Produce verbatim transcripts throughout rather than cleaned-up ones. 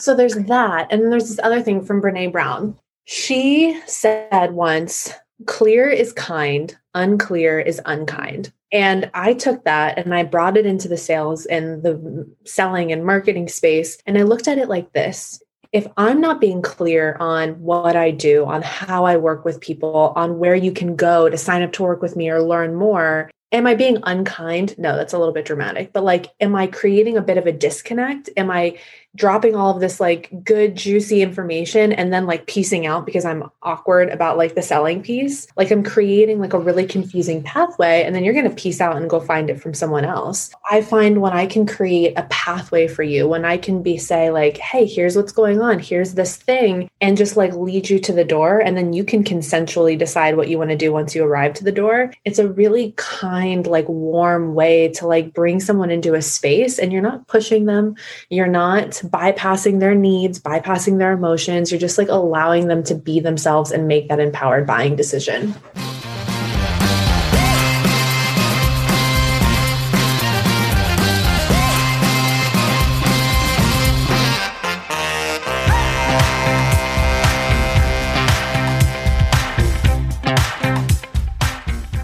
So there's that. And then there's this other thing from Brené Brown. She said once, clear is kind, unclear is unkind. And I took that and I brought it into the sales and the selling and marketing space. And I looked at it like this. If I'm not being clear on what I do, on how I work with people, on where you can go to sign up to work with me or learn more, am I being unkind? No, that's a little bit dramatic, but like, am I creating a bit of a disconnect? Am I dropping all of this like good, juicy information and then like piecing out because I'm awkward about like the selling piece? Like I'm creating like a really confusing pathway and then you're going to piece out and go find it from someone else. I find when I can create a pathway for you, when I can be say like, hey, here's what's going on. Here's this thing and just like lead you to the door. And then you can consensually decide what you want to do once you arrive to the door. It's a really kind like warm way to like bring someone into a space and you're not pushing them. You're not bypassing their needs, bypassing their emotions. You're just like allowing them to be themselves and make that empowered buying decision.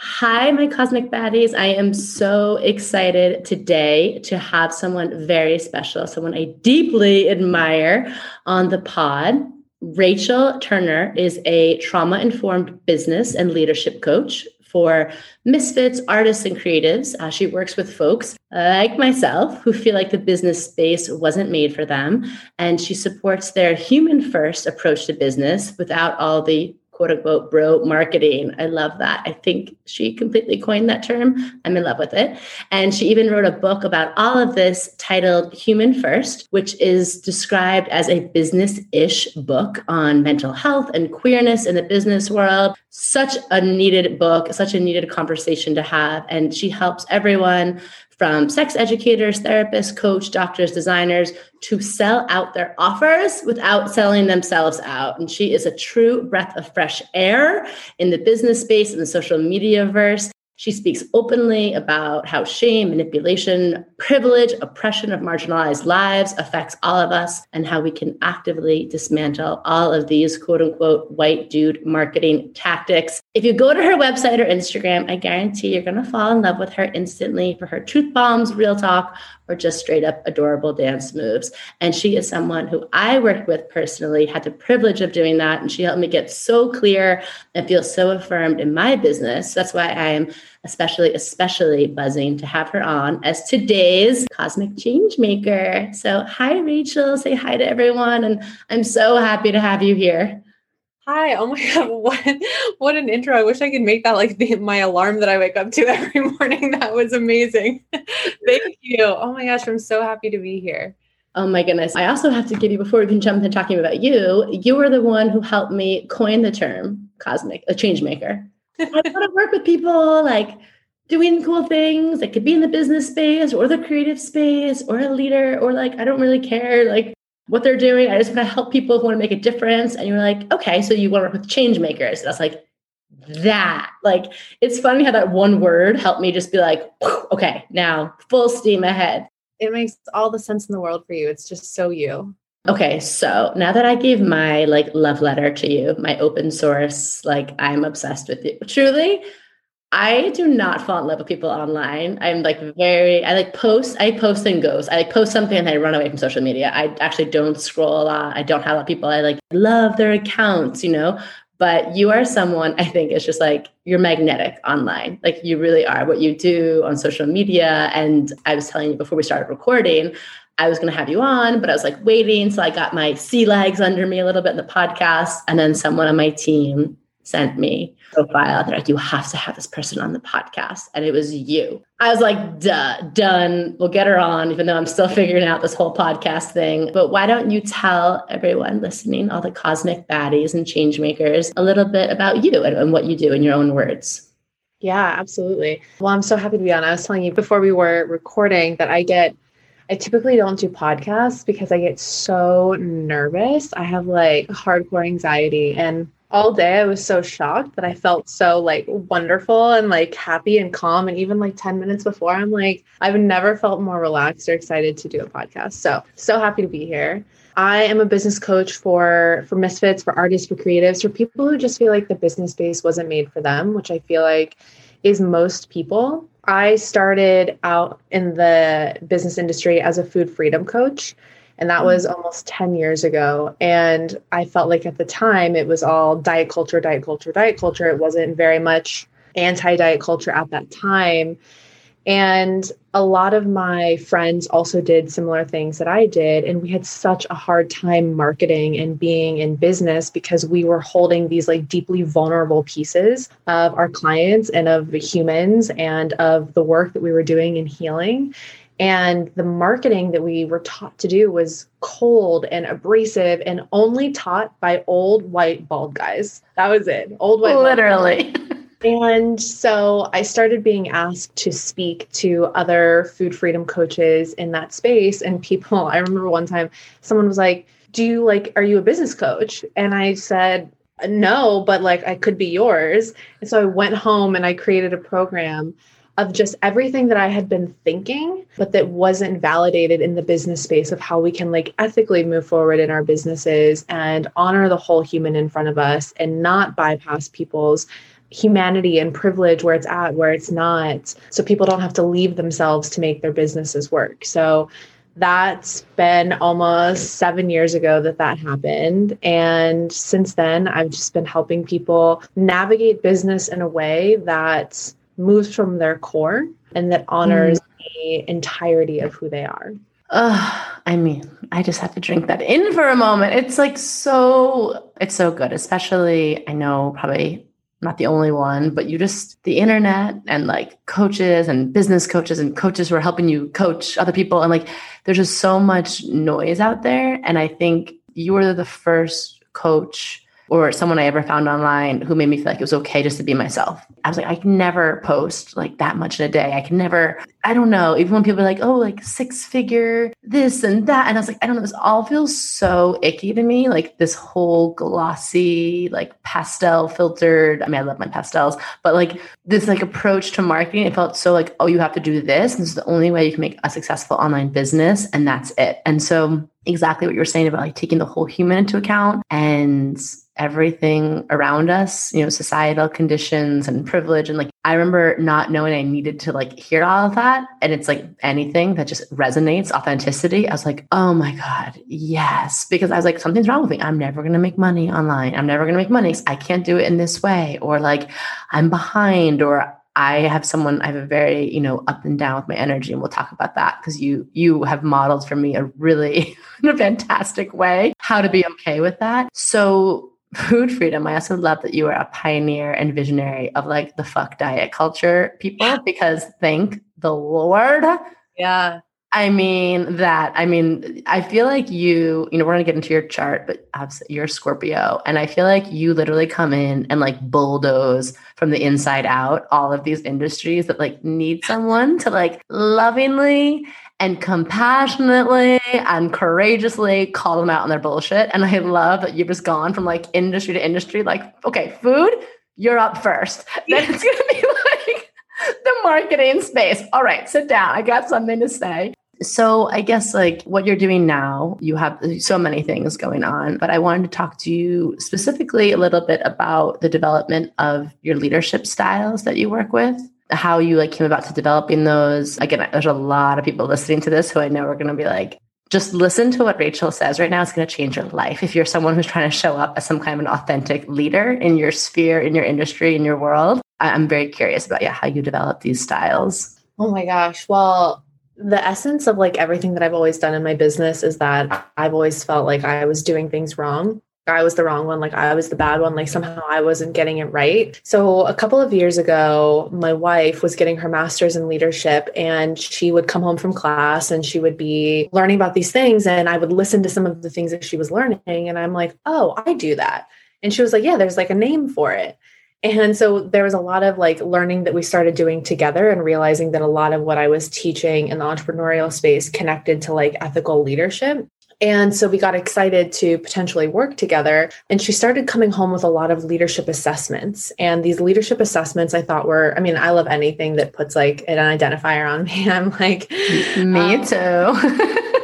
Hi, my cosmic baddies. I am so excited today to have someone very special, someone I deeply admire on the pod. Rachel Turner is a trauma-informed business and leadership coach for misfits, artists, and creatives. Uh, she works with folks like myself who feel like the business space wasn't made for them. And she supports their human first approach to business without all the quote unquote, bro marketing. I love that. I think she completely coined that term. I'm in love with it. And she even wrote a book about all of this titled Human First, which is described as a business-ish book on mental health and queerness in the business world. Such a needed book, such a needed conversation to have. And she helps everyone from sex educators, therapists, coach, doctors, designers, to sell out their offers without selling themselves out. And she is a true breath of fresh air in the business space and the social media verse. She speaks openly about how shame, manipulation, privilege, oppression of marginalized lives affects all of us and how we can actively dismantle all of these quote unquote white dude marketing tactics. If you go to her website or Instagram, I guarantee you're going to fall in love with her instantly for her truth bombs, real talk, or just straight up adorable dance moves. And she is someone who I worked with personally, had the privilege of doing that. And she helped me get so clear and feel so affirmed in my business. That's why I am especially, especially buzzing to have her on as today's Cosmic Change Maker. So hi, Rachel, say hi to everyone. And I'm so happy to have you here. Hi. Oh my God. What, what an intro. I wish I could make that like the, my alarm that I wake up to every morning. That was amazing. Thank you. Oh my gosh. I'm so happy to be here. Oh my goodness. I also have to give you, before we can jump into talking about you, you were the one who helped me coin the term cosmic, a change maker. I want to work with people like doing cool things that could be in the business space or the creative space or a leader, or like, I don't really care. Like, what they're doing. I just want to help people who want to make a difference. And you're like, okay, so you want to work with change makers. And I was like, that, like, it's funny how that one word helped me just be like, okay, now full steam ahead. It makes all the sense in the world for you. It's just so you. Okay. So now that I gave my like love letter to you, my open source, like I'm obsessed with you. Truly, I do not fall in love with people online. I'm like very, I like post, I post and goes. I like post something and I run away from social media. I actually don't scroll a lot. I don't have a lot of people. I like love their accounts, you know, but you are someone I think is just like, you're magnetic online. Like you really are what you do on social media. And I was telling you before we started recording, I was going to have you on, but I was like waiting. So I got my sea legs under me a little bit in the podcast. And then someone on my team sent me a profile. They're like, you have to have this person on the podcast. And it was you. I was like, duh, done. We'll get her on, even though I'm still figuring out this whole podcast thing. But why don't you tell everyone listening, all the cosmic baddies and change makers, a little bit about you and, and what you do in your own words? Yeah, absolutely. Well, I'm so happy to be on. I was telling you before we were recording that I get, I typically don't do podcasts because I get so nervous. I have like hardcore anxiety, and all day I was so shocked that I felt so like wonderful and like happy and calm. And even like ten minutes before, I'm like, I've never felt more relaxed or excited to do a podcast. So, so happy to be here. I am a business coach for, for misfits, for artists, for creatives, for people who just feel like the business space wasn't made for them, which I feel like is most people. I started out in the business industry as a food freedom coach, and that was almost ten years ago. And I felt like at the time it was all diet culture, diet culture, diet culture. It wasn't very much anti-diet culture at that time. And a lot of my friends also did similar things that I did. And we had such a hard time marketing and being in business because we were holding these like deeply vulnerable pieces of our clients and of humans and of the work that we were doing in healing. And the marketing that we were taught to do was cold and abrasive and only taught by old white bald guys. That was it. Old white Literally. Bald guys. And so I started being asked to speak to other food freedom coaches in that space. And people, I remember one time someone was like, do you like, are you a business coach? And I said, no, but like, I could be yours. And so I went home and I created a program of just everything that I had been thinking, but that wasn't validated in the business space of how we can like ethically move forward in our businesses and honor the whole human in front of us and not bypass people's humanity and privilege where it's at, where it's not, so people don't have to leave themselves to make their businesses work. So that's been almost seven years ago that that happened. And since then, I've just been helping people navigate business in a way that moves from their core and that honors mm. the entirety of who they are. Oh, I mean, I just have to drink that in for a moment. It's like so, it's so good, especially I know probably not the only one, but you just, the internet and like coaches and business coaches and coaches who are helping you coach other people. And like, there's just so much noise out there. And I think you were the first coach or someone I ever found online who made me feel like it was okay just to be myself. I was like, I can never post like that much in a day. I can never, I don't know. Even when people are like, oh, like six figure, this and that. And I was like, I don't know. This all feels so icky to me. Like this whole glossy, like pastel filtered. I mean, I love my pastels, but like this like approach to marketing, it felt so like, oh, you have to do this. And this is the only way you can make a successful online business. And that's it. And so exactly what you were saying about like taking the whole human into account and everything around us, you know, societal conditions and privilege. And like, I remember not knowing I needed to like hear all of that. And it's like anything that just resonates, authenticity. I was like, oh my God, yes. Because I was like, something's wrong with me. I'm never going to make money online. I'm never going to make money. I can't do it in this way. Or like I'm behind, or I have someone, I have a very, you know, up and down with my energy. And we'll talk about that because you, you have modeled for me a really in a fantastic way, how to be okay with that. So food freedom. I also love that you are a pioneer and visionary of like the fuck diet culture people, because thank the Lord. Yeah. I mean that, I mean, I feel like you, you know, we're going to get into your chart, but you're a Scorpio. And I feel like you literally come in and like bulldoze from the inside out all of these industries that like need someone to like lovingly and compassionately and courageously call them out on their bullshit. And I love that you've just gone from like industry to industry, like, okay, food, you're up first. Then it's going to be like the marketing space. All right, sit down. I got something to say. So I guess like what you're doing now, you have so many things going on, but I wanted to talk to you specifically a little bit about the development of your leadership styles that you work with, how you like came about to developing those. Again, there's a lot of people listening to this who I know are going to be like, just listen to what Rachel says right now. It's going to change your life. If you're someone who's trying to show up as some kind of an authentic leader in your sphere, in your industry, in your world, I'm very curious about yeah, how you develop these styles. Oh my gosh. Well, the essence of like everything that I've always done in my business is that I've always felt like I was doing things wrong. I was the wrong one. Like I was the bad one. Like somehow I wasn't getting it right. So a couple of years ago, my wife was getting her master's in leadership, and she would come home from class and she would be learning about these things. And I would listen to some of the things that she was learning. And I'm like, oh, I do that. And she was like, yeah, there's like a name for it. And so there was a lot of like learning that we started doing together and realizing that a lot of what I was teaching in the entrepreneurial space connected to like ethical leadership. And so we got excited to potentially work together. And she started coming home with a lot of leadership assessments. And these leadership assessments I thought were, I mean, I love anything that puts like an identifier on me. I'm like, me um, too.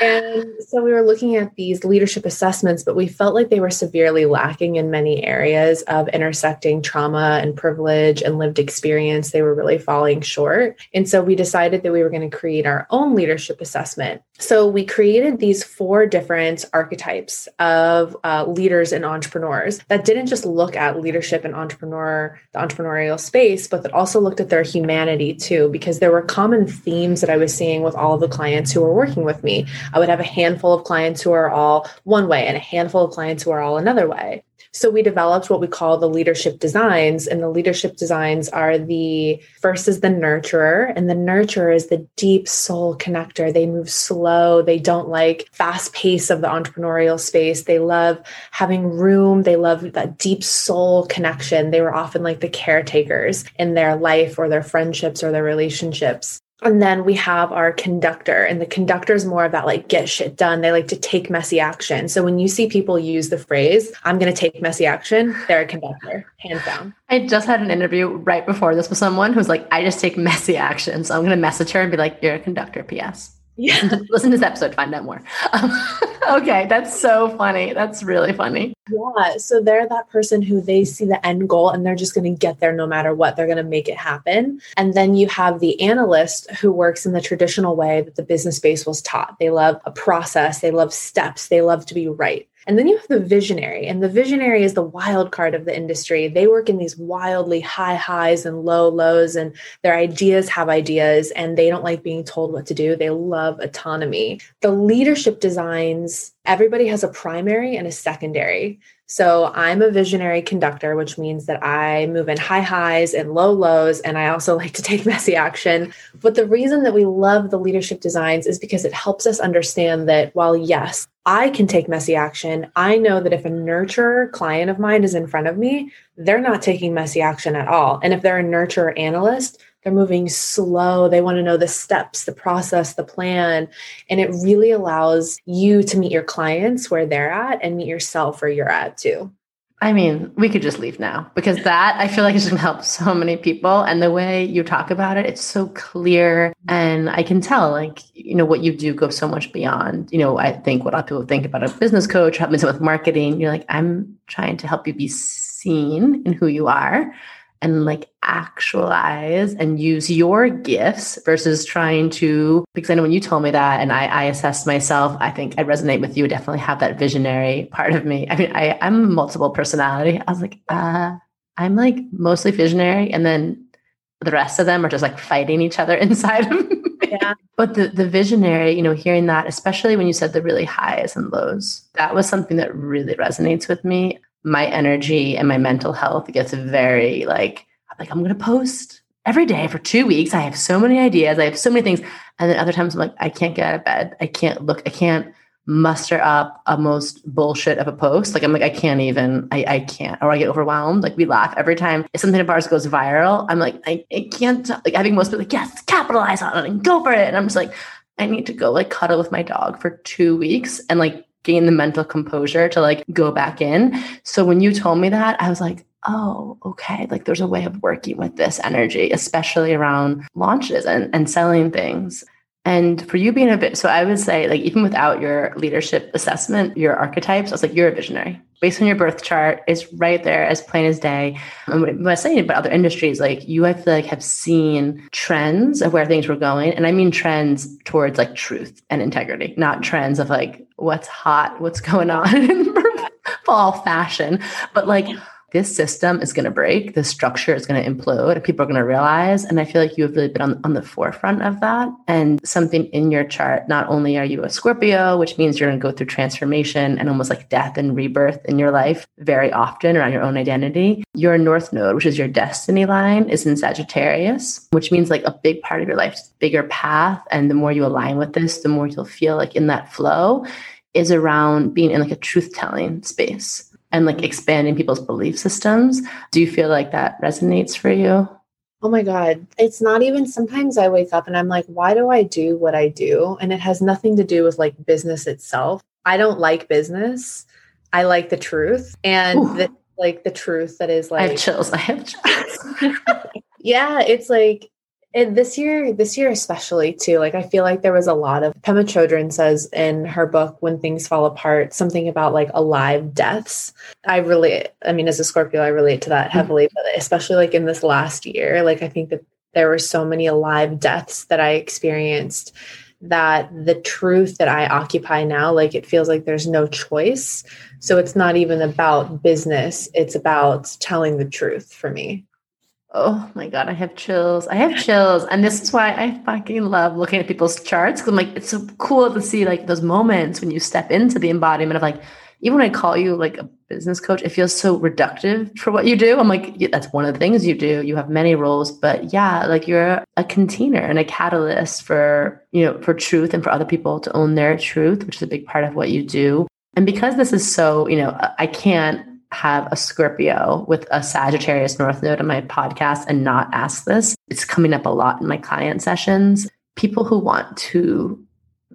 And so we were looking at these leadership assessments, but we felt like they were severely lacking in many areas of intersecting trauma and privilege and lived experience. They were really falling short. And so we decided that we were going to create our own leadership assessment. So we created these four different archetypes of uh, leaders and entrepreneurs that didn't just look at leadership and entrepreneur, the entrepreneurial space, but that also looked at their humanity too, because there were common themes that I was seeing with all of the clients who were working with me. I would have a handful of clients who are all one way and a handful of clients who are all another way. So we developed what we call the leadership designs, and the leadership designs are the first is the nurturer, and the nurturer is the deep soul connector. They move slow. They don't like fast pace of the entrepreneurial space. They love having room. They love that deep soul connection. They were often like the caretakers in their life or their friendships or their relationships. And then we have our conductor, and the conductor is more of that like get shit done. They like to take messy action. So when you see people use the phrase, I'm going to take messy action, they're a conductor, hands down. I just had an interview right before this with someone who's like, I just take messy action. So I'm going to message her and be like, you're a conductor, P S. Yeah. Listen to this episode to find out more. Um, okay. That's so funny. That's really funny. Yeah. So they're that person who they see the end goal and they're just going to get there no matter what. They're going to make it happen. And then you have the analyst who works in the traditional way that the business space was taught. They love a process. They love steps. They love to be right. And then you have the visionary, and the visionary is the wild card of the industry. They work in these wildly high highs and low lows, and their ideas have ideas, and they don't like being told what to do. They love autonomy. The leadership designs, everybody has a primary and a secondary. So I'm a visionary conductor, which means that I move in high highs and low lows, and I also like to take messy action. But the reason that we love the leadership designs is because it helps us understand that while, yes, I can take messy action, I know that if a nurturer client of mine is in front of me, they're not taking messy action at all. And if they're a nurturer analyst, they're moving slow. They want to know the steps, the process, the plan. And it really allows you to meet your clients where they're at and meet yourself where you're at too. I mean, we could just leave now, because that I feel like it's going to help so many people. And the way you talk about it, it's so clear. And I can tell, like, you know, what you do goes so much beyond, you know, I think what a lot of people think about a business coach, helping someone with marketing. You're like, I'm trying to help you be seen in who you are, and like actualize and use your gifts versus trying to, because I know when you told me that and I, I assessed myself, I think I resonate with you. I definitely have that visionary part of me. I mean, I, I'm multiple personality. I was like, uh, I'm like mostly visionary. And then the rest of them are just like fighting each other inside of me. Yeah. But the, the visionary, you know, hearing that, especially when you said the really highs and lows, that was something that really resonates with me. My energy and my mental health gets very like, I'm like, I'm going to post every day for two weeks. I have so many ideas. I have so many things. And then other times I'm like, I can't get out of bed. I can't look, I can't muster up a most bullshit of a post. Like, I'm like, I can't even, I, I can't, or I get overwhelmed. Like, we laugh every time if something of ours goes viral. I'm like, I, I can't, like having most people like, yes, capitalize on it and go for it. And I'm just like, I need to go like cuddle with my dog for two weeks and like gain the mental composure to like go back in. So when you told me that, I was like, oh, okay. Like, there's a way of working with this energy, especially around launches and, and selling things. And for you being a bit, so I would say like, even without your leadership assessment, your archetypes, I was like, you're a visionary based on your birth chart. It's right there as plain as day. And what I'm saying about other industries, like you, I feel like have seen trends of where things were going. And I mean, trends towards like truth and integrity, not trends of like, what's hot, what's going on in fall fashion, but like this system is going to break, this structure is going to implode, people are going to realize. And I feel like you have really been on, on the forefront of that. And something in your chart, not only are you a Scorpio, which means you're going to go through transformation and almost like death and rebirth in your life very often around your own identity. Your North Node, which is your destiny line, is in Sagittarius, which means like a big part of your life's bigger path. And the more you align with this, the more you'll feel like in that flow is around being in like a truth-telling space and like expanding people's belief systems. Do you feel like that resonates for you? Oh my God. It's not even, sometimes I wake up and I'm like, why do I do what I do? And it has nothing to do with like business itself. I don't like business. I like the truth. And the, like the truth that is like, I have chills. I have chills. Yeah. It's like, and this year, this year especially too, like I feel like there was a lot of, Pema Chodron says in her book, When Things Fall Apart, something about like alive deaths. I really, I mean, as a Scorpio, I relate to that heavily, but especially like in this last year, like I think that there were so many alive deaths that I experienced that the truth that I occupy now, like it feels like there's no choice. So it's not even about business. It's about telling the truth for me. Oh my God, I have chills. I have chills. And this is why I fucking love looking at people's charts. Cause I'm like, it's so cool to see like those moments when you step into the embodiment of like, even when I call you like a business coach, it feels so reductive for what you do. I'm like, yeah, that's one of the things you do. You have many roles, but yeah, like you're a container and a catalyst for, you know, for truth and for other people to own their truth, which is a big part of what you do. And because this is so, you know, I can't have a Scorpio with a Sagittarius North Node in my podcast and not ask this. It's coming up a lot in my client sessions. People who want to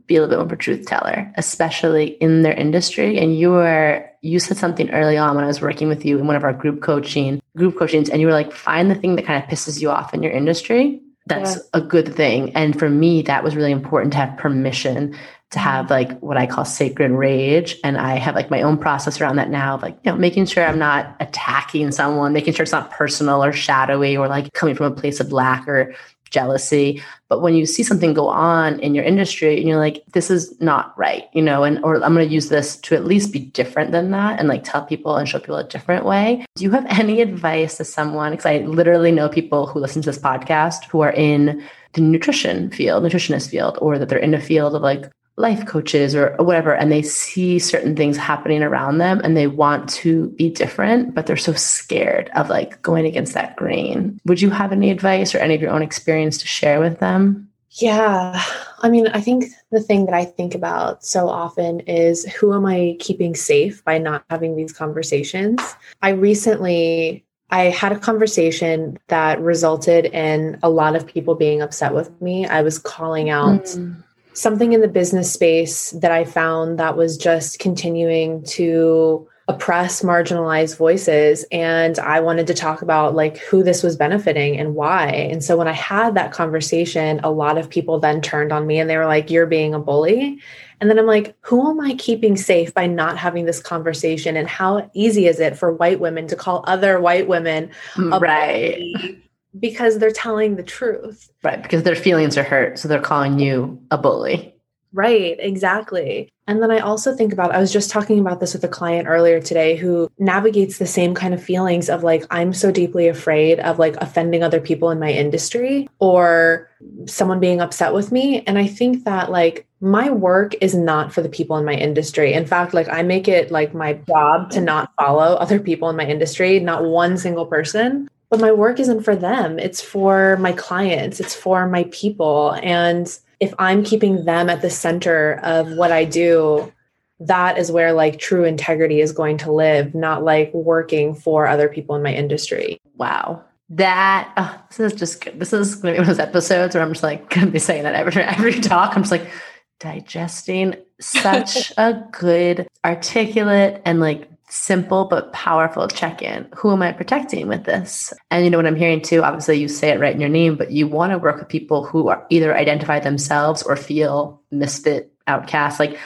be a little bit more of a truth teller, especially in their industry. And you were, you said something early on when I was working with you in one of our group coaching, group coachings, and you were like, find the thing that kind of pisses you off in your industry. That's yeah. a good thing. And for me, that was really important to have permission to have like what I call sacred rage. And I have like my own process around that now of like, you know, making sure I'm not attacking someone, making sure it's not personal or shadowy or like coming from a place of lack or jealousy. But when you see something go on in your industry and you're like, this is not right, you know, and, or I'm going to use this to at least be different than that and like tell people and show people a different way. Do you have any advice to someone? Because I literally know people who listen to this podcast who are in the nutrition field, nutritionist field, or that they're in a field of like life coaches or whatever, and they see certain things happening around them and they want to be different, but they're so scared of like going against that grain. Would you have any advice or any of your own experience to share with them? Yeah. I mean, I think the thing that I think about so often is who am I keeping safe by not having these conversations? I recently, I had a conversation that resulted in a lot of people being upset with me. I was calling out mm. something in the business space that I found that was just continuing to oppress marginalized voices. And I wanted to talk about like who this was benefiting and why. And so when I had that conversation, a lot of people then turned on me and they were like, you're being a bully. And then I'm like, who am I keeping safe by not having this conversation? And how easy is it for white women to call other white women a right. bully? Because they're telling the truth. Right. Because their feelings are hurt. So they're calling you a bully. Right. Exactly. And then I also think about, I was just talking about this with a client earlier today who navigates the same kind of feelings of like, I'm so deeply afraid of like offending other people in my industry or someone being upset with me. And I think that like my work is not for the people in my industry. In fact, like I make it like my job to not follow other people in my industry, not one single person. But my work isn't for them. It's for my clients. It's for my people. And if I'm keeping them at the center of what I do, that is where like true integrity is going to live, not like working for other people in my industry. Wow. That, oh, this is just good. This is going to be one of those episodes where I'm just like going to be saying that every, every talk. I'm just like digesting such a good, articulate, and like simple but powerful check-in. Who am I protecting with this? And you know what I'm hearing too, obviously you say it right in your name, but you want to work with people who are either identify themselves or feel misfit, outcast. Like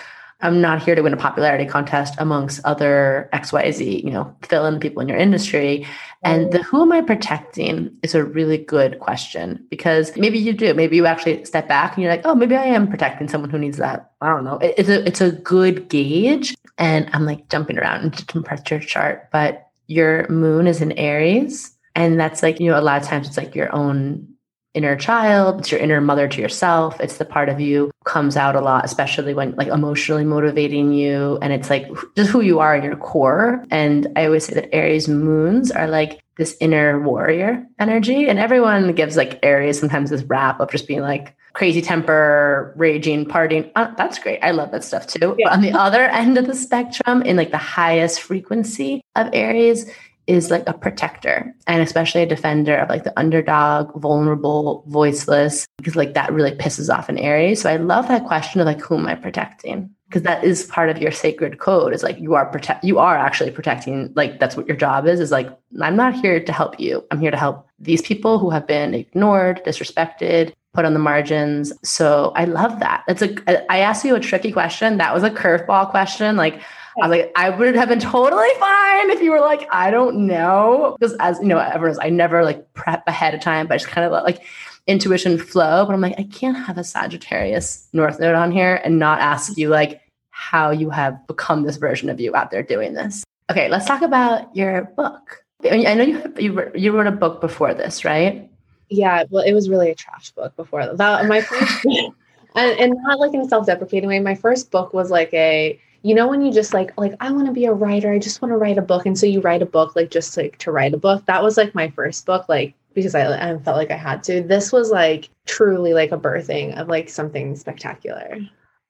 I'm not here to win a popularity contest amongst other X Y Z, you know, fill in the people in your industry. And the who am I protecting is a really good question because maybe you do, maybe you actually step back and you're like, oh, maybe I am protecting someone who needs that. I don't know. It, it's a, it's a good gauge. And I'm like jumping around into your chart, but your moon is in Aries. And that's like, you know, a lot of times it's like your own inner child. It's your inner mother to yourself. It's the part of you comes out a lot, especially when like emotionally motivating you. And it's like just who you are in your core. And I always say that Aries moons are like this inner warrior energy. And everyone gives like Aries sometimes this rap of just being like crazy temper, raging, partying. Oh, that's great. I love that stuff too. Yeah. But on the other end of the spectrum, in like the highest frequency of Aries, is like a protector, and especially a defender of like the underdog, vulnerable, voiceless, because like that really pisses off an Aries. So I love that question of like, who am I protecting? Because that is part of your sacred code, is like, you are protect, you are actually protecting, like that's what your job is, is like, I'm not here to help you. I'm here to help these people who have been ignored, disrespected, put on the margins. So I love that. It's a, I asked you a tricky question. That was a curveball question. Like, I was like, I would have been totally fine if you were like, I don't know. Because as you know, everyone's, I never like prep ahead of time, but I just kind of let like intuition flow. But I'm like, I can't have a Sagittarius North Node on here and not ask you like how you have become this version of you out there doing this. Okay. Let's talk about your book. I know you have, you, you wrote a book before this, right? Yeah. Well, it was really a trash book before that. My first, and, and not like in a self-deprecating way. My first book was like a, you know, when you just like, like, I want to be a writer. I just want to write a book. And so you write a book, like just like to write a book. That was like my first book, like, because I, I felt like I had to. This was like truly like a birthing of like something spectacular.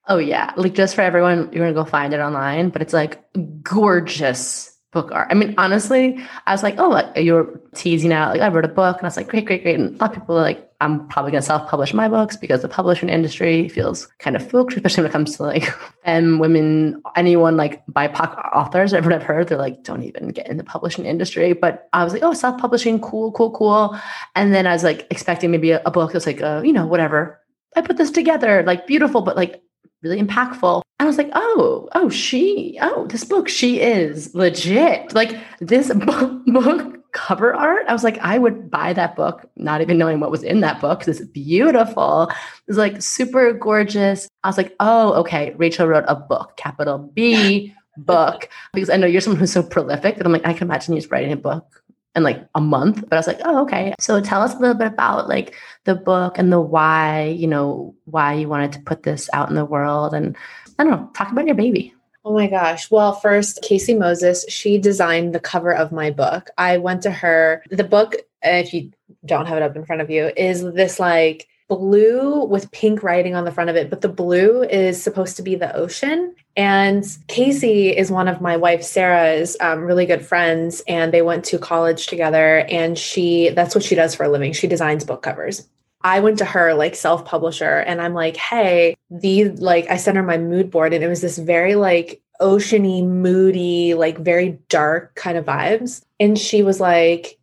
Oh yeah. Like just for everyone, you're going to go find it online, but it's like gorgeous book art. I mean, honestly, I was like, oh, like, you were teasing out, like I wrote a book, and I was like, great, great, great. And a lot of people are like, I'm probably going to self-publish my books because the publishing industry feels kind of foolish, especially when it comes to like femme, women, anyone like B I P O C authors. Everyone I've heard, they're like, don't even get in the publishing industry. But I was like, oh, self-publishing, cool, cool, cool. And then I was like expecting maybe a, a book that's like, uh, you know, whatever. I put this together, like beautiful, but like really impactful. And I was like, oh, oh, she, oh, this book, she is legit. Like this book, book cover art. I was like, I would buy that book, not even knowing what was in that book, because it's beautiful. It's like super gorgeous. I was like, oh, okay. Rachel wrote a book, capital B book, because I know you're someone who's so prolific that I'm like, I can imagine you writing a book in like a month. But I was like, oh, okay. So tell us a little bit about like the book and the why, you know, why you wanted to put this out in the world. And I don't know, talk about your baby. Oh my gosh. Well, first, Casey Moses, she designed the cover of my book. I went to her. The book, if you don't have it up in front of you, is this like blue with pink writing on the front of it. But the blue is supposed to be the ocean. And Casey is one of my wife, Sarah's um, really good friends. And they went to college together. And she, that's what she does for a living. She designs book covers. I went to her like self-publisher, and I'm like, hey, the, like I sent her my mood board, and it was this very like oceany, moody, like very dark kind of vibes. And she was like,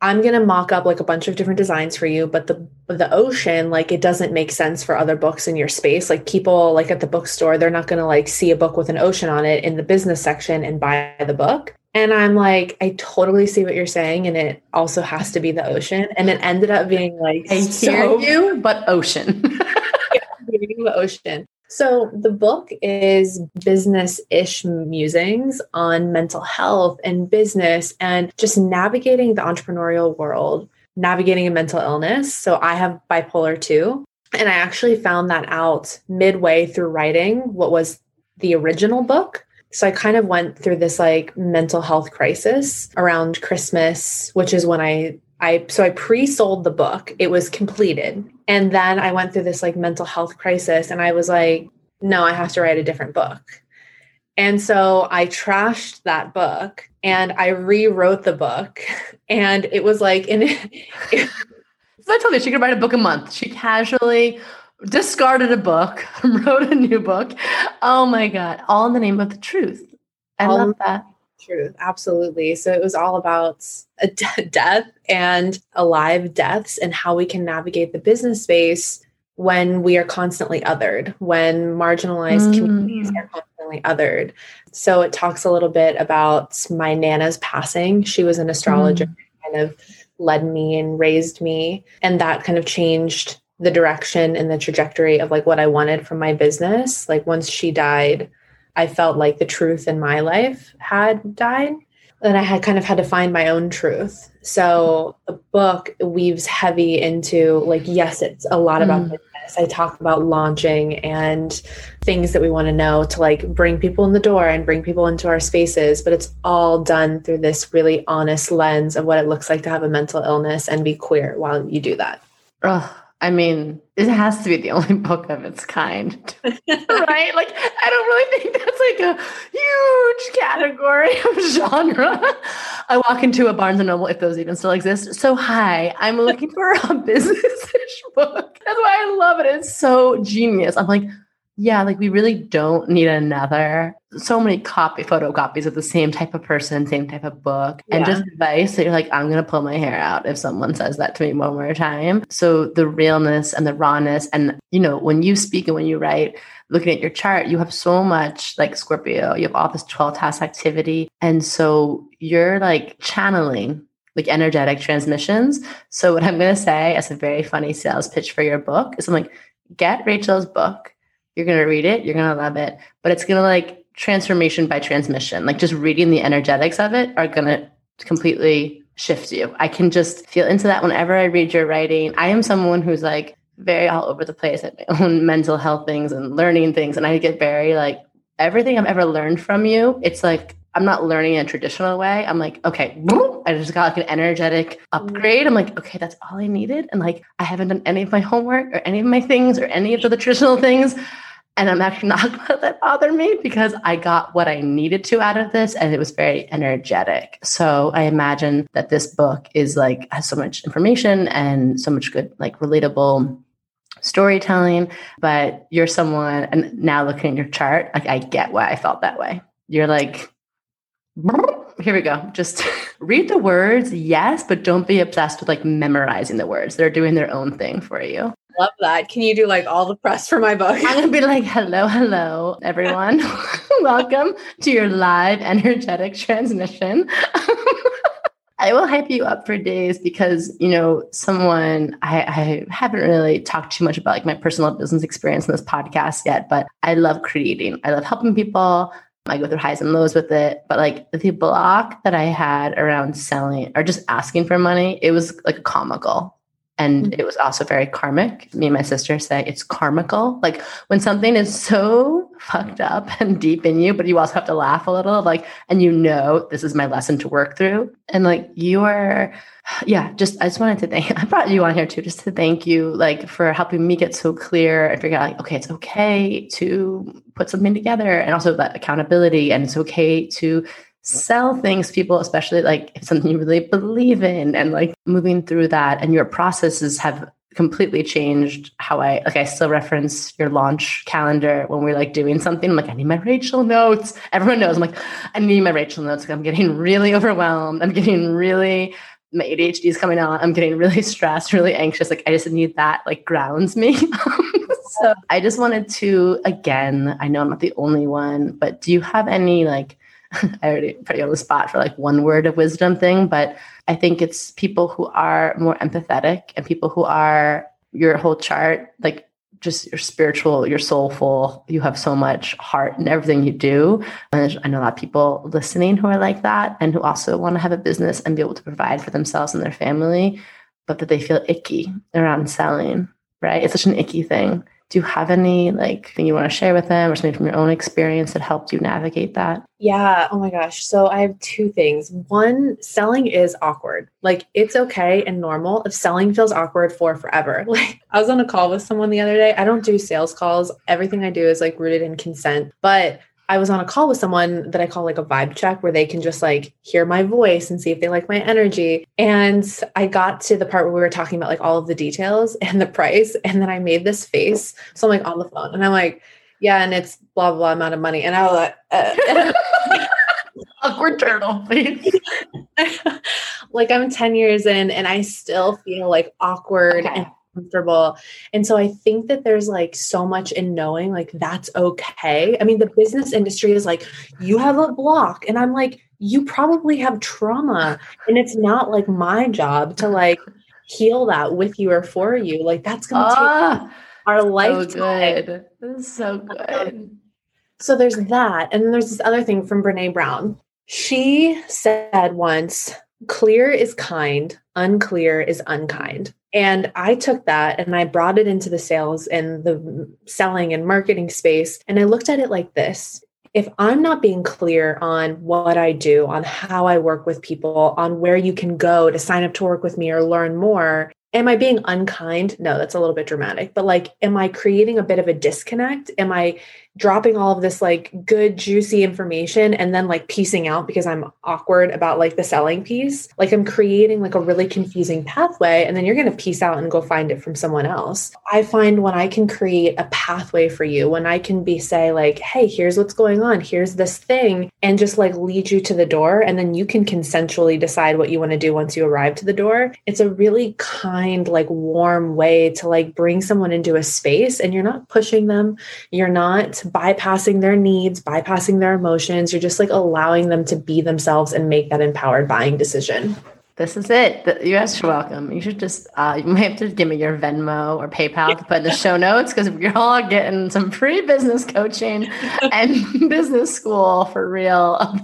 I'm going to mock up like a bunch of different designs for you, but the, the ocean, like it doesn't make sense for other books in your space. Like people like at the bookstore, they're not going to like see a book with an ocean on it in the business section and buy the book. And I'm like, I totally see what you're saying. And it also has to be the ocean. And it ended up being like, I so, hear you, but ocean. The ocean. So the book is business-ish musings on mental health and business and just navigating the entrepreneurial world, navigating a mental illness. So I have bipolar two. And I actually found that out midway through writing what was the original book. So I kind of went through this like mental health crisis around Christmas, which is when I, I, so I pre-sold the book, it was completed. And then I went through this like mental health crisis, and I was like, no, I have to write a different book. And so I trashed that book and I rewrote the book, and it was like, in it, so I told you she could write a book a month. She casually discarded a book, wrote a new book. Oh my God. All in the name of the truth. I all love that. Truth. Absolutely. So it was all about a de- death and alive deaths and how we can navigate the business space when we are constantly othered, when marginalized mm. communities are constantly othered. So it talks a little bit about my Nana's passing. She was an astrologer, mm. kind of led me and raised me. And that kind of changed the direction and the trajectory of like what I wanted from my business. Like once she died, I felt like the truth in my life had died. then I had kind of had to find my own truth. So the book weaves heavy into like, yes, it's a lot about mm. business. I talk about launching and things that we want to know to like bring people in the door and bring people into our spaces. But it's all done through this really honest lens of what it looks like to have a mental illness and be queer while you do that. Oh, I mean, it has to be the only book of its kind, right? Like, I don't really think that's like a huge category of genre. I walk into a Barnes and Noble, if those even still exist. So, hi, I'm looking for a business-ish book. That's why I love it. It's so genius. I'm like, yeah, like we really don't need another. So many copy photocopies of the same type of person, same type of book, yeah. and just advice that you're like, I'm going to pull my hair out if someone says that to me one more time. So the realness and the rawness, and you know, when you speak and when you write, looking at your chart, you have so much like Scorpio, you have all this twelve task activity. And so you're like channeling like energetic transmissions. So what I'm going to say as a very funny sales pitch for your book is I'm like, get Rachel's book. You're going to read it. You're going to love it, but it's going to like transformation by transmission, like just reading the energetics of it are going to completely shift you. I can just feel into that whenever I read your writing. I am someone who's like very all over the place at my own mental health things and learning things. And I get very like everything I've ever learned from you. It's like, I'm not learning in a traditional way. I'm like, okay, boom, I just got like an energetic upgrade. I'm like, okay, that's all I needed. And like, I haven't done any of my homework or any of my things or any of the traditional things. And I'm actually not going to let that bother me because I got what I needed to out of this. And it was very energetic. So I imagine that this book is like, has so much information and so much good, like relatable storytelling, but you're someone, and now looking at your chart, like I get why I felt that way. You're like, here we go. Just read the words. Yes. But don't be obsessed with like memorizing the words. They're doing their own thing for you. Love that. Can you do like all the press for my book? I'm going to be like, hello, hello, everyone. Welcome to your live energetic transmission. I will hype you up for days because, you know, someone, I, I haven't really talked too much about like my personal business experience in this podcast yet, but I love creating. I love helping people. I go through highs and lows with it, but like the block that I had around selling or just asking for money, it was like comical. And mm-hmm. It was also very karmic. Me and my sister say it's karmical. Like when something is so fucked up and deep in you, but you also have to laugh a little, like, and you know, this is my lesson to work through. And like you are, yeah, just, I just wanted to thank, I brought you on here too, just to thank you, like for helping me get so clear and figure out like, okay, it's okay to put something together and also that accountability. And it's okay to sell things to people, especially like if something you really believe in, and like moving through that. And your processes have completely changed how I, like I still reference your launch calendar when we're like doing something. I'm like, I need my Rachel notes. Everyone knows. I'm like, I need my Rachel notes. I'm getting really overwhelmed. I'm getting really, my A D H D is coming on. I'm getting really stressed, really anxious. Like I just need that, like grounds me. So I just wanted to, again, I know I'm not the only one, but do you have any like, I already put you on the spot for like one word of wisdom thing, but I think it's people who are more empathetic and people who are your whole chart, like just your spiritual, your soulful, you have so much heart in everything you do. And I know a lot of people listening who are like that and who also want to have a business and be able to provide for themselves and their family, but that they feel icky around selling, right? It's such an icky thing. Do you have any like thing you want to share with them or something from your own experience that helped you navigate that? Yeah. Oh my gosh. So I have two things. One, selling is awkward. Like it's okay and normal if selling feels awkward for forever. Like I was on a call with someone the other day. I don't do sales calls. Everything I do is like rooted in consent, but I was on a call with someone that I call like a vibe check where they can just like hear my voice and see if they like my energy. And I got to the part where we were talking about like all of the details and the price. And then I made this face. So I'm like on the phone and I'm like, yeah, and it's blah, blah, blah amount of money. And I was like, uh, awkward turtle, please. Like I'm ten years in and I still feel like awkward okay. and comfortable. And so I think that there's like so much in knowing like that's okay. I mean, the business industry is like, you have a block, and I'm like, you probably have trauma, and it's not like my job to like heal that with you or for you. Like that's going to oh, take our lifetime. So this is so good. Um, so there's that. And then there's this other thing from Brené Brown. She said once, clear is kind, unclear is unkind. And I took that and I brought it into the sales and the selling and marketing space. And I looked at it like this. If I'm not being clear on what I do, on how I work with people, on where you can go to sign up to work with me or learn more, am I being unkind? No, that's a little bit dramatic, but like, am I creating a bit of a disconnect? Am I dropping all of this like good, juicy information and then like piecing out because I'm awkward about like the selling piece? Like I'm creating like a really confusing pathway and then you're going to piece out and go find it from someone else. I find when I can create a pathway for you, when I can be say like, hey, here's what's going on. Here's this thing and just like lead you to the door. And then you can consensually decide what you want to do once you arrive to the door. It's a really kind, like warm way to like bring someone into a space and you're not pushing them. You're not bypassing their needs, bypassing their emotions. You're just like allowing them to be themselves and make that empowered buying decision. This is it. You guys are welcome. You should just, uh, you might have to give me your Venmo or PayPal yeah. to put in the show notes because we're all getting some free business coaching and business school for real.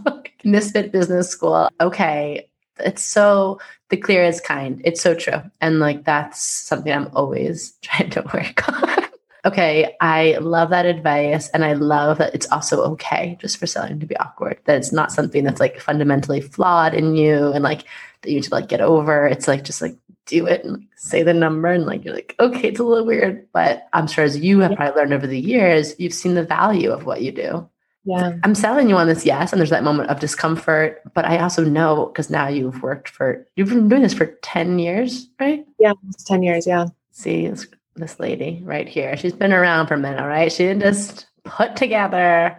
Misfit business school. Okay. It's so, the clear is kind. It's so true. And like, that's something I'm always trying to work on. Okay, I love that advice. And I love that it's also okay just for selling to be awkward, that it's not something that's like fundamentally flawed in you and like that you need to like get over. It's like, just like do it and like, say the number and like, you're like, okay, it's a little weird, but I'm sure as you have yeah. probably learned over the years, you've seen the value of what you do. Yeah, I'm selling you on this. Yes. And there's that moment of discomfort, but I also know, because now you've worked for, you've been doing this for ten years, right? Yeah. It's ten years. Yeah. See, it's this lady right here. She's been around for a minute, right? She didn't just put together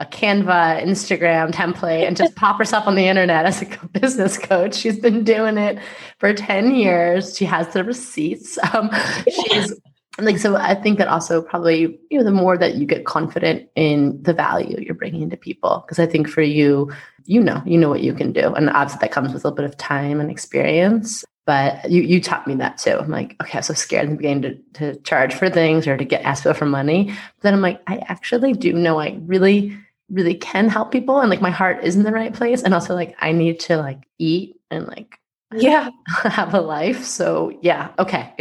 a Canva Instagram template and just pop herself on the internet as a business coach. She's been doing it for ten years. She has the receipts. Um, she's like, so I think that also probably, you know, the more that you get confident in the value you're bringing to people, because I think for you, you know, you know what you can do. And obviously that comes with a little bit of time and experience. But you you taught me that too. I'm like, okay, I was so scared in the beginning to, to charge for things or to get asked for money. But then I'm like, I actually do know I really, really can help people. And like my heart is in the right place. And also like, I need to like eat and like, yeah, have a life. So yeah, okay.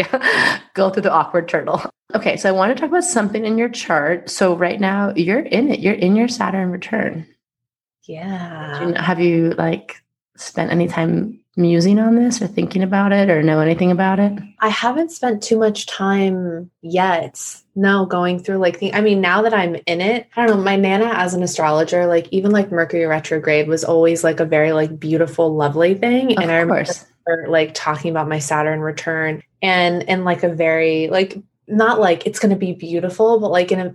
Go through the awkward turtle. Okay, so I want to talk about something in your chart. So right now you're in it. You're in your Saturn return. Yeah. Do you know, have you like spent any time musing on this or thinking about it or know anything about it? I haven't spent too much time yet. No, going through like the, I mean, now that I'm in it, I don't know, my Nana as an astrologer, like even like Mercury retrograde was always like a very like beautiful, lovely thing. Of and I remember her, like talking about my Saturn return and, and like a very, like, not like it's going to be beautiful, but like in a,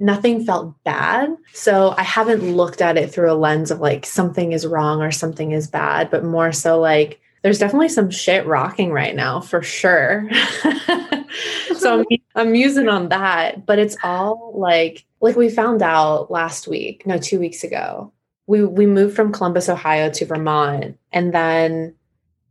nothing felt bad. So I haven't looked at it through a lens of like something is wrong or something is bad, but more so like there's definitely some shit rocking right now for sure. So I'm, I'm musing on that, but it's all like, like we found out last week, no, two weeks ago, we, we moved from Columbus, Ohio to Vermont. And then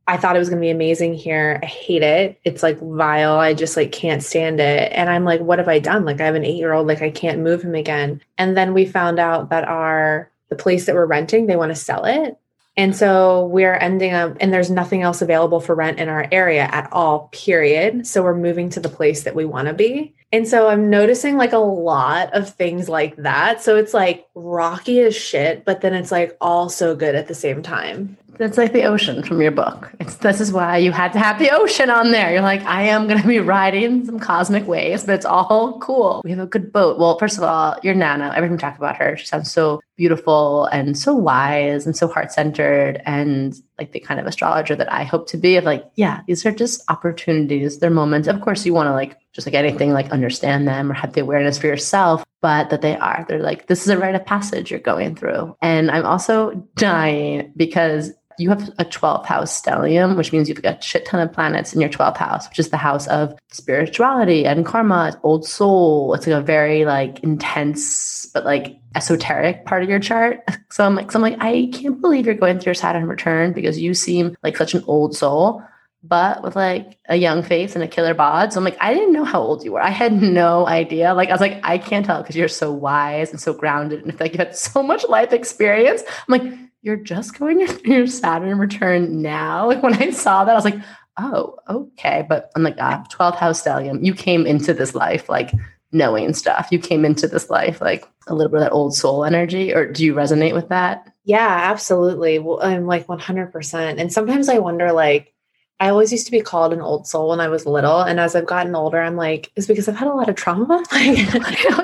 I thought it was going to be amazing here. I hate it. It's like vile. I just like can't stand it. And I'm like, what have I done? Like I have an eight-year-old, like I can't move him again. And then we found out that our, the place that we're renting, they want to sell it. And so we're ending up, and there's nothing else available for rent in our area at all, period. So we're moving to the place that we want to be. And so I'm noticing like a lot of things like that. So it's like rocky as shit, but then it's like all so good at the same time. That's like the ocean from your book. It's, this is why you had to have the ocean on there. You're like, I am going to be riding some cosmic waves, but it's all cool. We have a good boat. Well, first of all, your Nana, every time we talk about her, she sounds so beautiful and so wise and so heart-centered and like the kind of astrologer that I hope to be of like, yeah, these are just opportunities. They're moments. Of course, you want to like, just like anything, like understand them or have the awareness for yourself, but that they are, they're like, this is a rite of passage you're going through. And I'm also dying because you have a twelfth house stellium, which means you've got a shit ton of planets in your twelfth house, which is the house of spirituality and karma, old soul. It's like a very like intense, but like esoteric part of your chart. So I'm like, so I'm like, I can't believe you're going through your Saturn return because you seem like such an old soul, but with like a young face and a killer bod. So I'm like, I didn't know how old you were. I had no idea. Like, I was like, I can't tell because you're so wise and so grounded. And like, you had so much life experience. I'm like, you're just going to your Saturn return now. Like, when I saw that, I was like, oh, okay. But I'm like, ah, twelfth house stellium. You came into this life, like, knowing stuff. You came into this life, like, a little bit of that old soul energy, or do you resonate with that? Yeah, absolutely. Well, I'm like one hundred percent. And sometimes I wonder, like, I always used to be called an old soul when I was little. And as I've gotten older, I'm like, is it because I've had a lot of trauma? Like,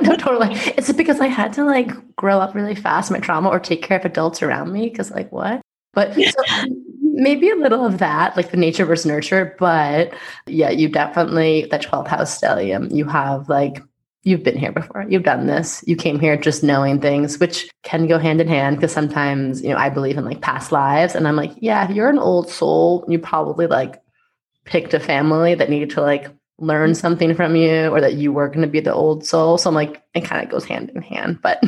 no, totally. Is it because I had to, like, grow up really fast, my trauma, or take care of adults around me? Because, like, what? But yeah. so, maybe a little of that, like the nature versus nurture. But yeah, you definitely, that twelfth house stellium, you have, like, you've been here before. You've done this. You came here just knowing things, which can go hand in hand, because sometimes, you know, I believe in, like, past lives, and I'm like, yeah, if you're an old soul, you probably, like, picked a family that needed to, like, learn something from you, or that you were going to be the old soul. So I'm like, it kind of goes hand in hand, but.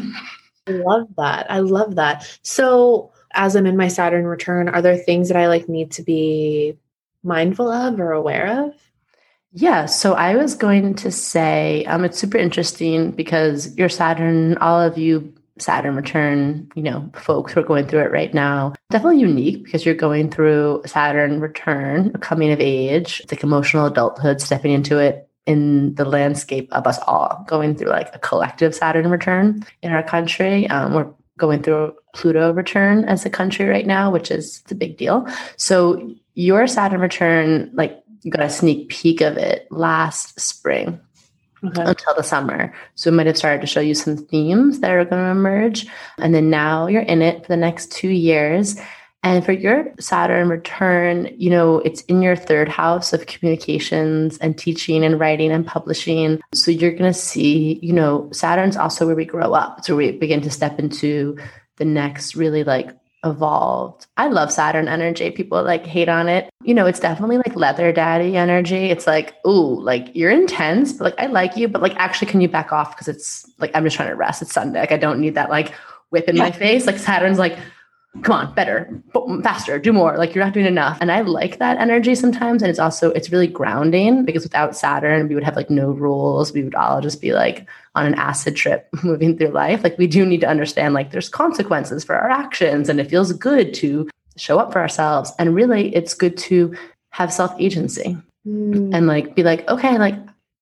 I love that. I love that. So as I'm in my Saturn return, are there things that I, like, need to be mindful of or aware of? Yeah. So I was going to say, um, it's super interesting because your Saturn, all of you Saturn return, you know, folks who are going through it right now, definitely unique because you're going through Saturn return, coming of age, it's like emotional adulthood, stepping into it in the landscape of us all going through, like, a collective Saturn return in our country. Um, we're going through Pluto return as a country right now, which is, it's a big deal. So your Saturn return, like, you got a sneak peek of it last spring okay. until the summer. So we might have started to show you some themes that are going to emerge. And then now you're in it for the next two years. And for your Saturn return, you know, it's in your third house of communications and teaching and writing and publishing. So you're going to see, you know, Saturn's also where we grow up. It's where we begin to step into the next really, like, evolved. I love Saturn energy. People, like, hate on it. You know, it's definitely, like, leather daddy energy. It's like, ooh, like, you're intense, but, like, I like you, but, like, actually, can you back off? Cause it's like, I'm just trying to rest. It's Sunday. Like, I don't need that, like, whip in yeah. my face. Like, Saturn's like, come on, better, faster, do more. Like, you're not doing enough. And I like that energy sometimes. And it's also, it's really grounding because without Saturn, we would have, like, no rules. We would all just be, like, on an acid trip moving through life. Like, we do need to understand, like, there's consequences for our actions, and it feels good to show up for ourselves. And really, it's good to have self-agency mm. and, like, be like, okay, like,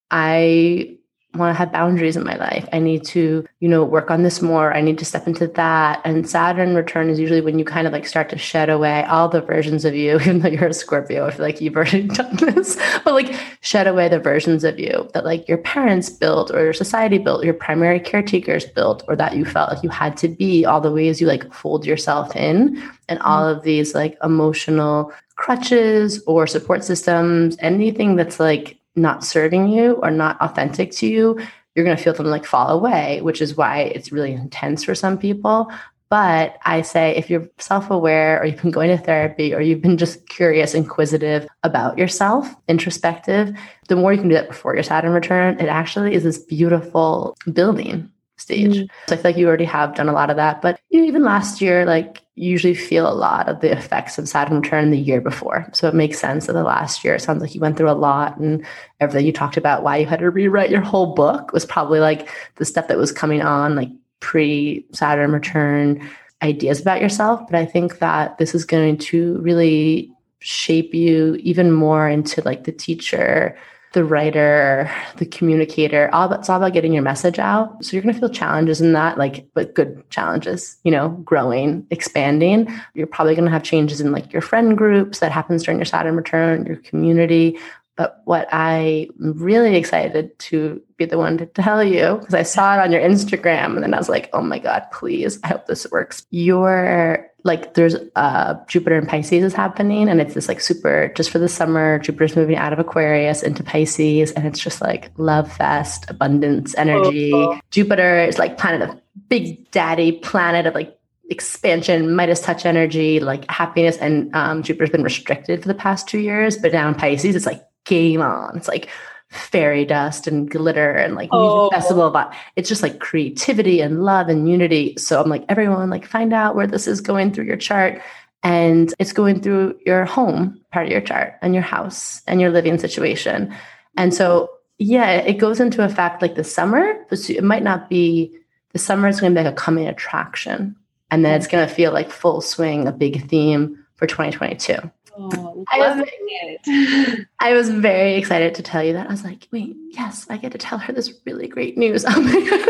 I want to have boundaries in my life. I need to, you know, work on this more. I need to step into that. And Saturn return is usually when you kind of, like, start to shed away all the versions of you, even though you're a Scorpio, I feel like you've already done this, but, like, shed away the versions of you that, like, your parents built, or your society built, your primary caretakers built, or that you felt like you had to be, all the ways you, like, fold yourself in, and all of these, like, emotional crutches or support systems, anything that's, like, not serving you or not authentic to you, you're going to feel them, like, fall away, which is why it's really intense for some people. But I say, if you're self-aware, or you've been going to therapy, or you've been just curious, inquisitive about yourself, introspective, the more you can do that before your Saturn return, it actually is this beautiful building stage. Mm. So I feel like you already have done a lot of that, but you know, even last year, like, you usually feel a lot of the effects of Saturn return the year before. So it makes sense that the last year, it sounds like you went through a lot, and everything you talked about, why you had to rewrite your whole book, was probably, like, the stuff that was coming on, like, pre Saturn return ideas about yourself. But I think that this is going to really shape you even more into, like, the teacher, the writer, the communicator, all about, it's all about getting your message out. So you're going to feel challenges in that, like, but good challenges, you know, growing, expanding. You're probably going to have changes in, like, your friend groups that happens during your Saturn return, your community. But what I'm really excited to be the one to tell you, because I saw it on your Instagram, and then I was like, oh my God, please, I hope this works. Your, like, there's uh, Jupiter in Pisces is happening, and it's this, like, super, just for the summer, Jupiter's moving out of Aquarius into Pisces, and it's just, like, love fest, abundance, energy. Oh. Jupiter is, like, planet of big daddy, planet of, like, expansion, Midas touch energy, like, happiness. And um, Jupiter's been restricted for the past two years, but now in Pisces, it's, like, game on. It's, like, fairy dust and glitter and, like, music oh. festival, but it's just, like, creativity and love and unity. So I'm like, everyone, like, find out where this is going through your chart, and it's going through your home part of your chart and your house and your living situation. And so, yeah, it goes into effect, like, the summer, but it might not be the summer. It's going to be, like, a coming attraction. And then it's going to feel like full swing, a big theme for twenty twenty-two. Oh, I, was, it. I was very excited to tell you that. I was like, wait, yes, I get to tell her this really great news. Oh my God.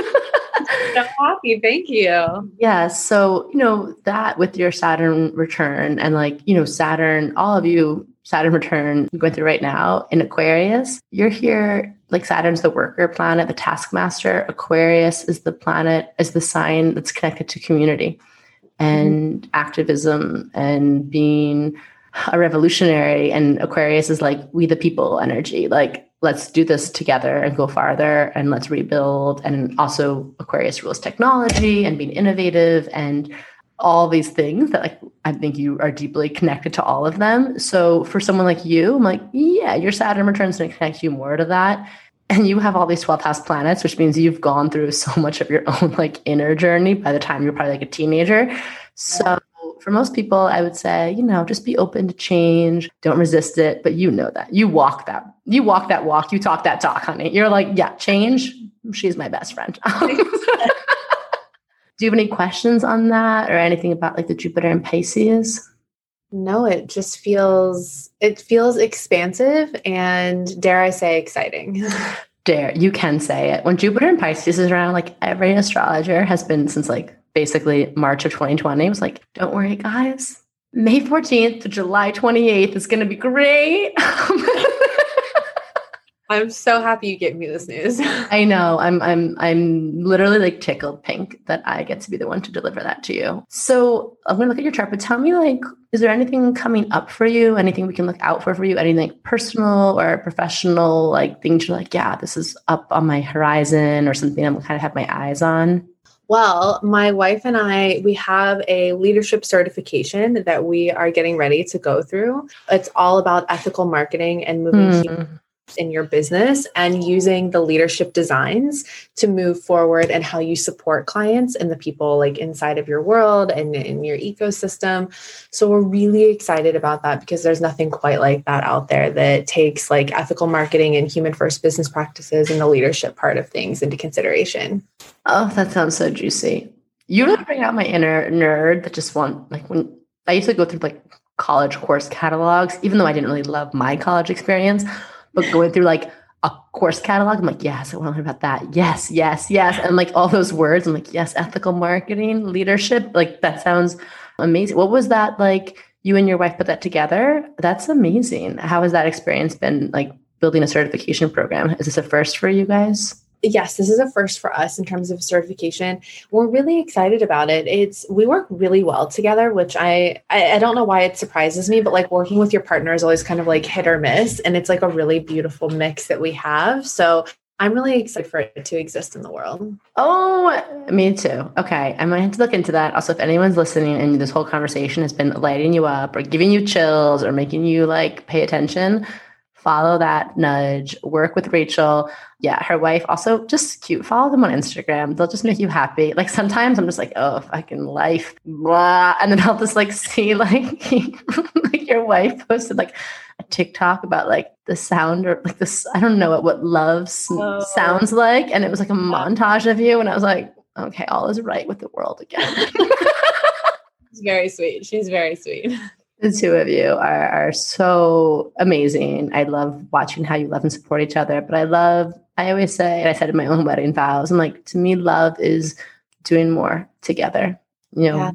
I'm so happy. Thank you. Yeah. So, you know, that with your Saturn return and like, you know, Saturn, all of you, Saturn return going through right now in Aquarius, you're here, like Saturn's the worker planet, the taskmaster. Aquarius is the planet, is the sign that's connected to community and mm-hmm. activism and being a revolutionary. And Aquarius is like, we the people energy, like, let's do this together and go farther and let's rebuild. And also Aquarius rules technology and being innovative and all these things that like, I think you are deeply connected to all of them. So for someone like you, I'm like, yeah, your Saturn returns to connect you more to that. And you have all these twelfth house planets, which means you've gone through so much of your own like inner journey by the time you're probably like a teenager. So for most people, I would say, you know, just be open to change. Don't resist it. But you know that you walk that, you walk that walk, you talk that talk, honey. You're like, yeah, change. She's my best friend. Do you have any questions on that or anything about like the Jupiter and Pisces? No, it just feels, it feels expansive and dare I say exciting. Dare, you can say it. When Jupiter and Pisces is around, like every astrologer has been since like basically March of twenty twenty, it was like, don't worry guys, May fourteenth to July twenty-eighth is going to be great. I'm so happy you gave me this news. I know. I'm I'm I'm literally like tickled pink that I get to be the one to deliver that to you. So I'm going to look at your chart, but tell me like, is there anything coming up for you? Anything we can look out for for you? Anything like personal or professional, like things you're like, yeah, this is up on my horizon or something I'm kind of have my eyes on? Well, my wife and I, we have a leadership certification that we are getting ready to go through. It's all about ethical marketing and moving mm. human- in your business and using the leadership designs to move forward and how you support clients and the people like inside of your world and in your ecosystem. So we're really excited about that because there's nothing quite like that out there that takes like ethical marketing and human first business practices and the leadership part of things into consideration. Oh, that sounds so juicy. You really bring out my inner nerd that just want like when I used to go through like college course catalogs, even though I didn't really love my college experience. But going through like a course catalog, I'm like, yes, I want to learn about that. Yes, yes, yes. And like all those words, I'm like, yes, ethical marketing, leadership. Like that sounds amazing. What was that like you and your wife put that together? That's amazing. How has that experience been like building a certification program? Is this a first for you guys? Yes, this is a first for us in terms of certification. We're really excited about it. It's we work really well together, which I, I I don't know why it surprises me, but like working with your partner is always kind of like hit or miss. And it's like a really beautiful mix that we have. So I'm really excited for it to exist in the world. Oh, me too. Okay. I might have to look into that. Also, if anyone's listening and this whole conversation has been lighting you up or giving you chills or making you like pay attention, follow that nudge, work with Rachel. Yeah. Her wife also just cute. Follow them on Instagram. They'll just make you happy. Like sometimes I'm just like, oh, fucking life, blah. And then I'll just like see like, like your wife posted like a TikTok about like the sound or like this, I don't know what, what love oh. sounds like. And it was like a montage of you. And I was like, okay, all is right with the world again. She's very sweet. She's very sweet. The two of you are, are so amazing. I love watching how you love and support each other. But I love, I always say, and I said in my own wedding vows, I'm like, to me, love is doing more together, you know, yeah.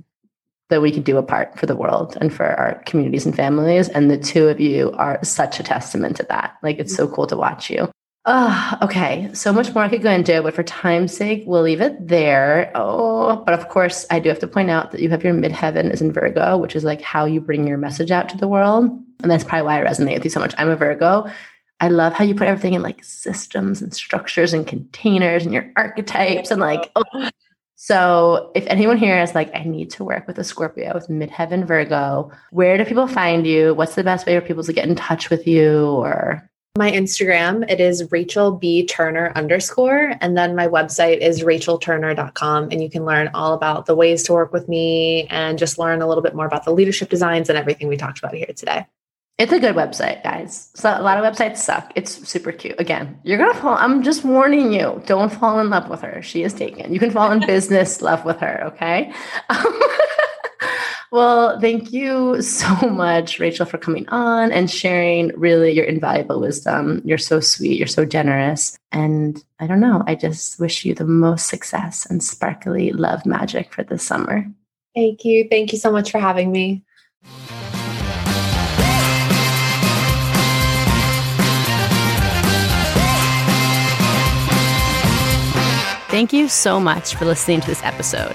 that we can do apart for the world and for our communities and families. And the two of you are such a testament to that. Like, it's so cool to watch you. Oh, okay. So much more I could go into, but for time's sake, we'll leave it there. Oh, but of course I do have to point out that you have your midheaven is in Virgo, which is like how you bring your message out to the world. And that's probably why I resonate with you so much. I'm a Virgo. I love how you put everything in like systems and structures and containers and your archetypes and like, oh. So if anyone here is like, I need to work with a Scorpio with midheaven Virgo, where do people find you? What's the best way for people to get in touch with you or... My Instagram, it is Rachel B Turner underscore. And then my website is rachel turner dot com. And you can learn all about the ways to work with me and just learn a little bit more about the leadership designs and everything we talked about here today. It's a good website, guys. So a lot of websites suck. It's super cute. Again, you're going to fall. I'm just warning you. Don't fall in love with her. She is taken. You can fall in business love with her. Okay. Um, well, thank you so much, Rachel, for coming on and sharing really your invaluable wisdom. You're so sweet. You're so generous. And I don't know. I just wish you the most success and sparkly love magic for this summer. Thank you. Thank you so much for having me. Thank you so much for listening to this episode.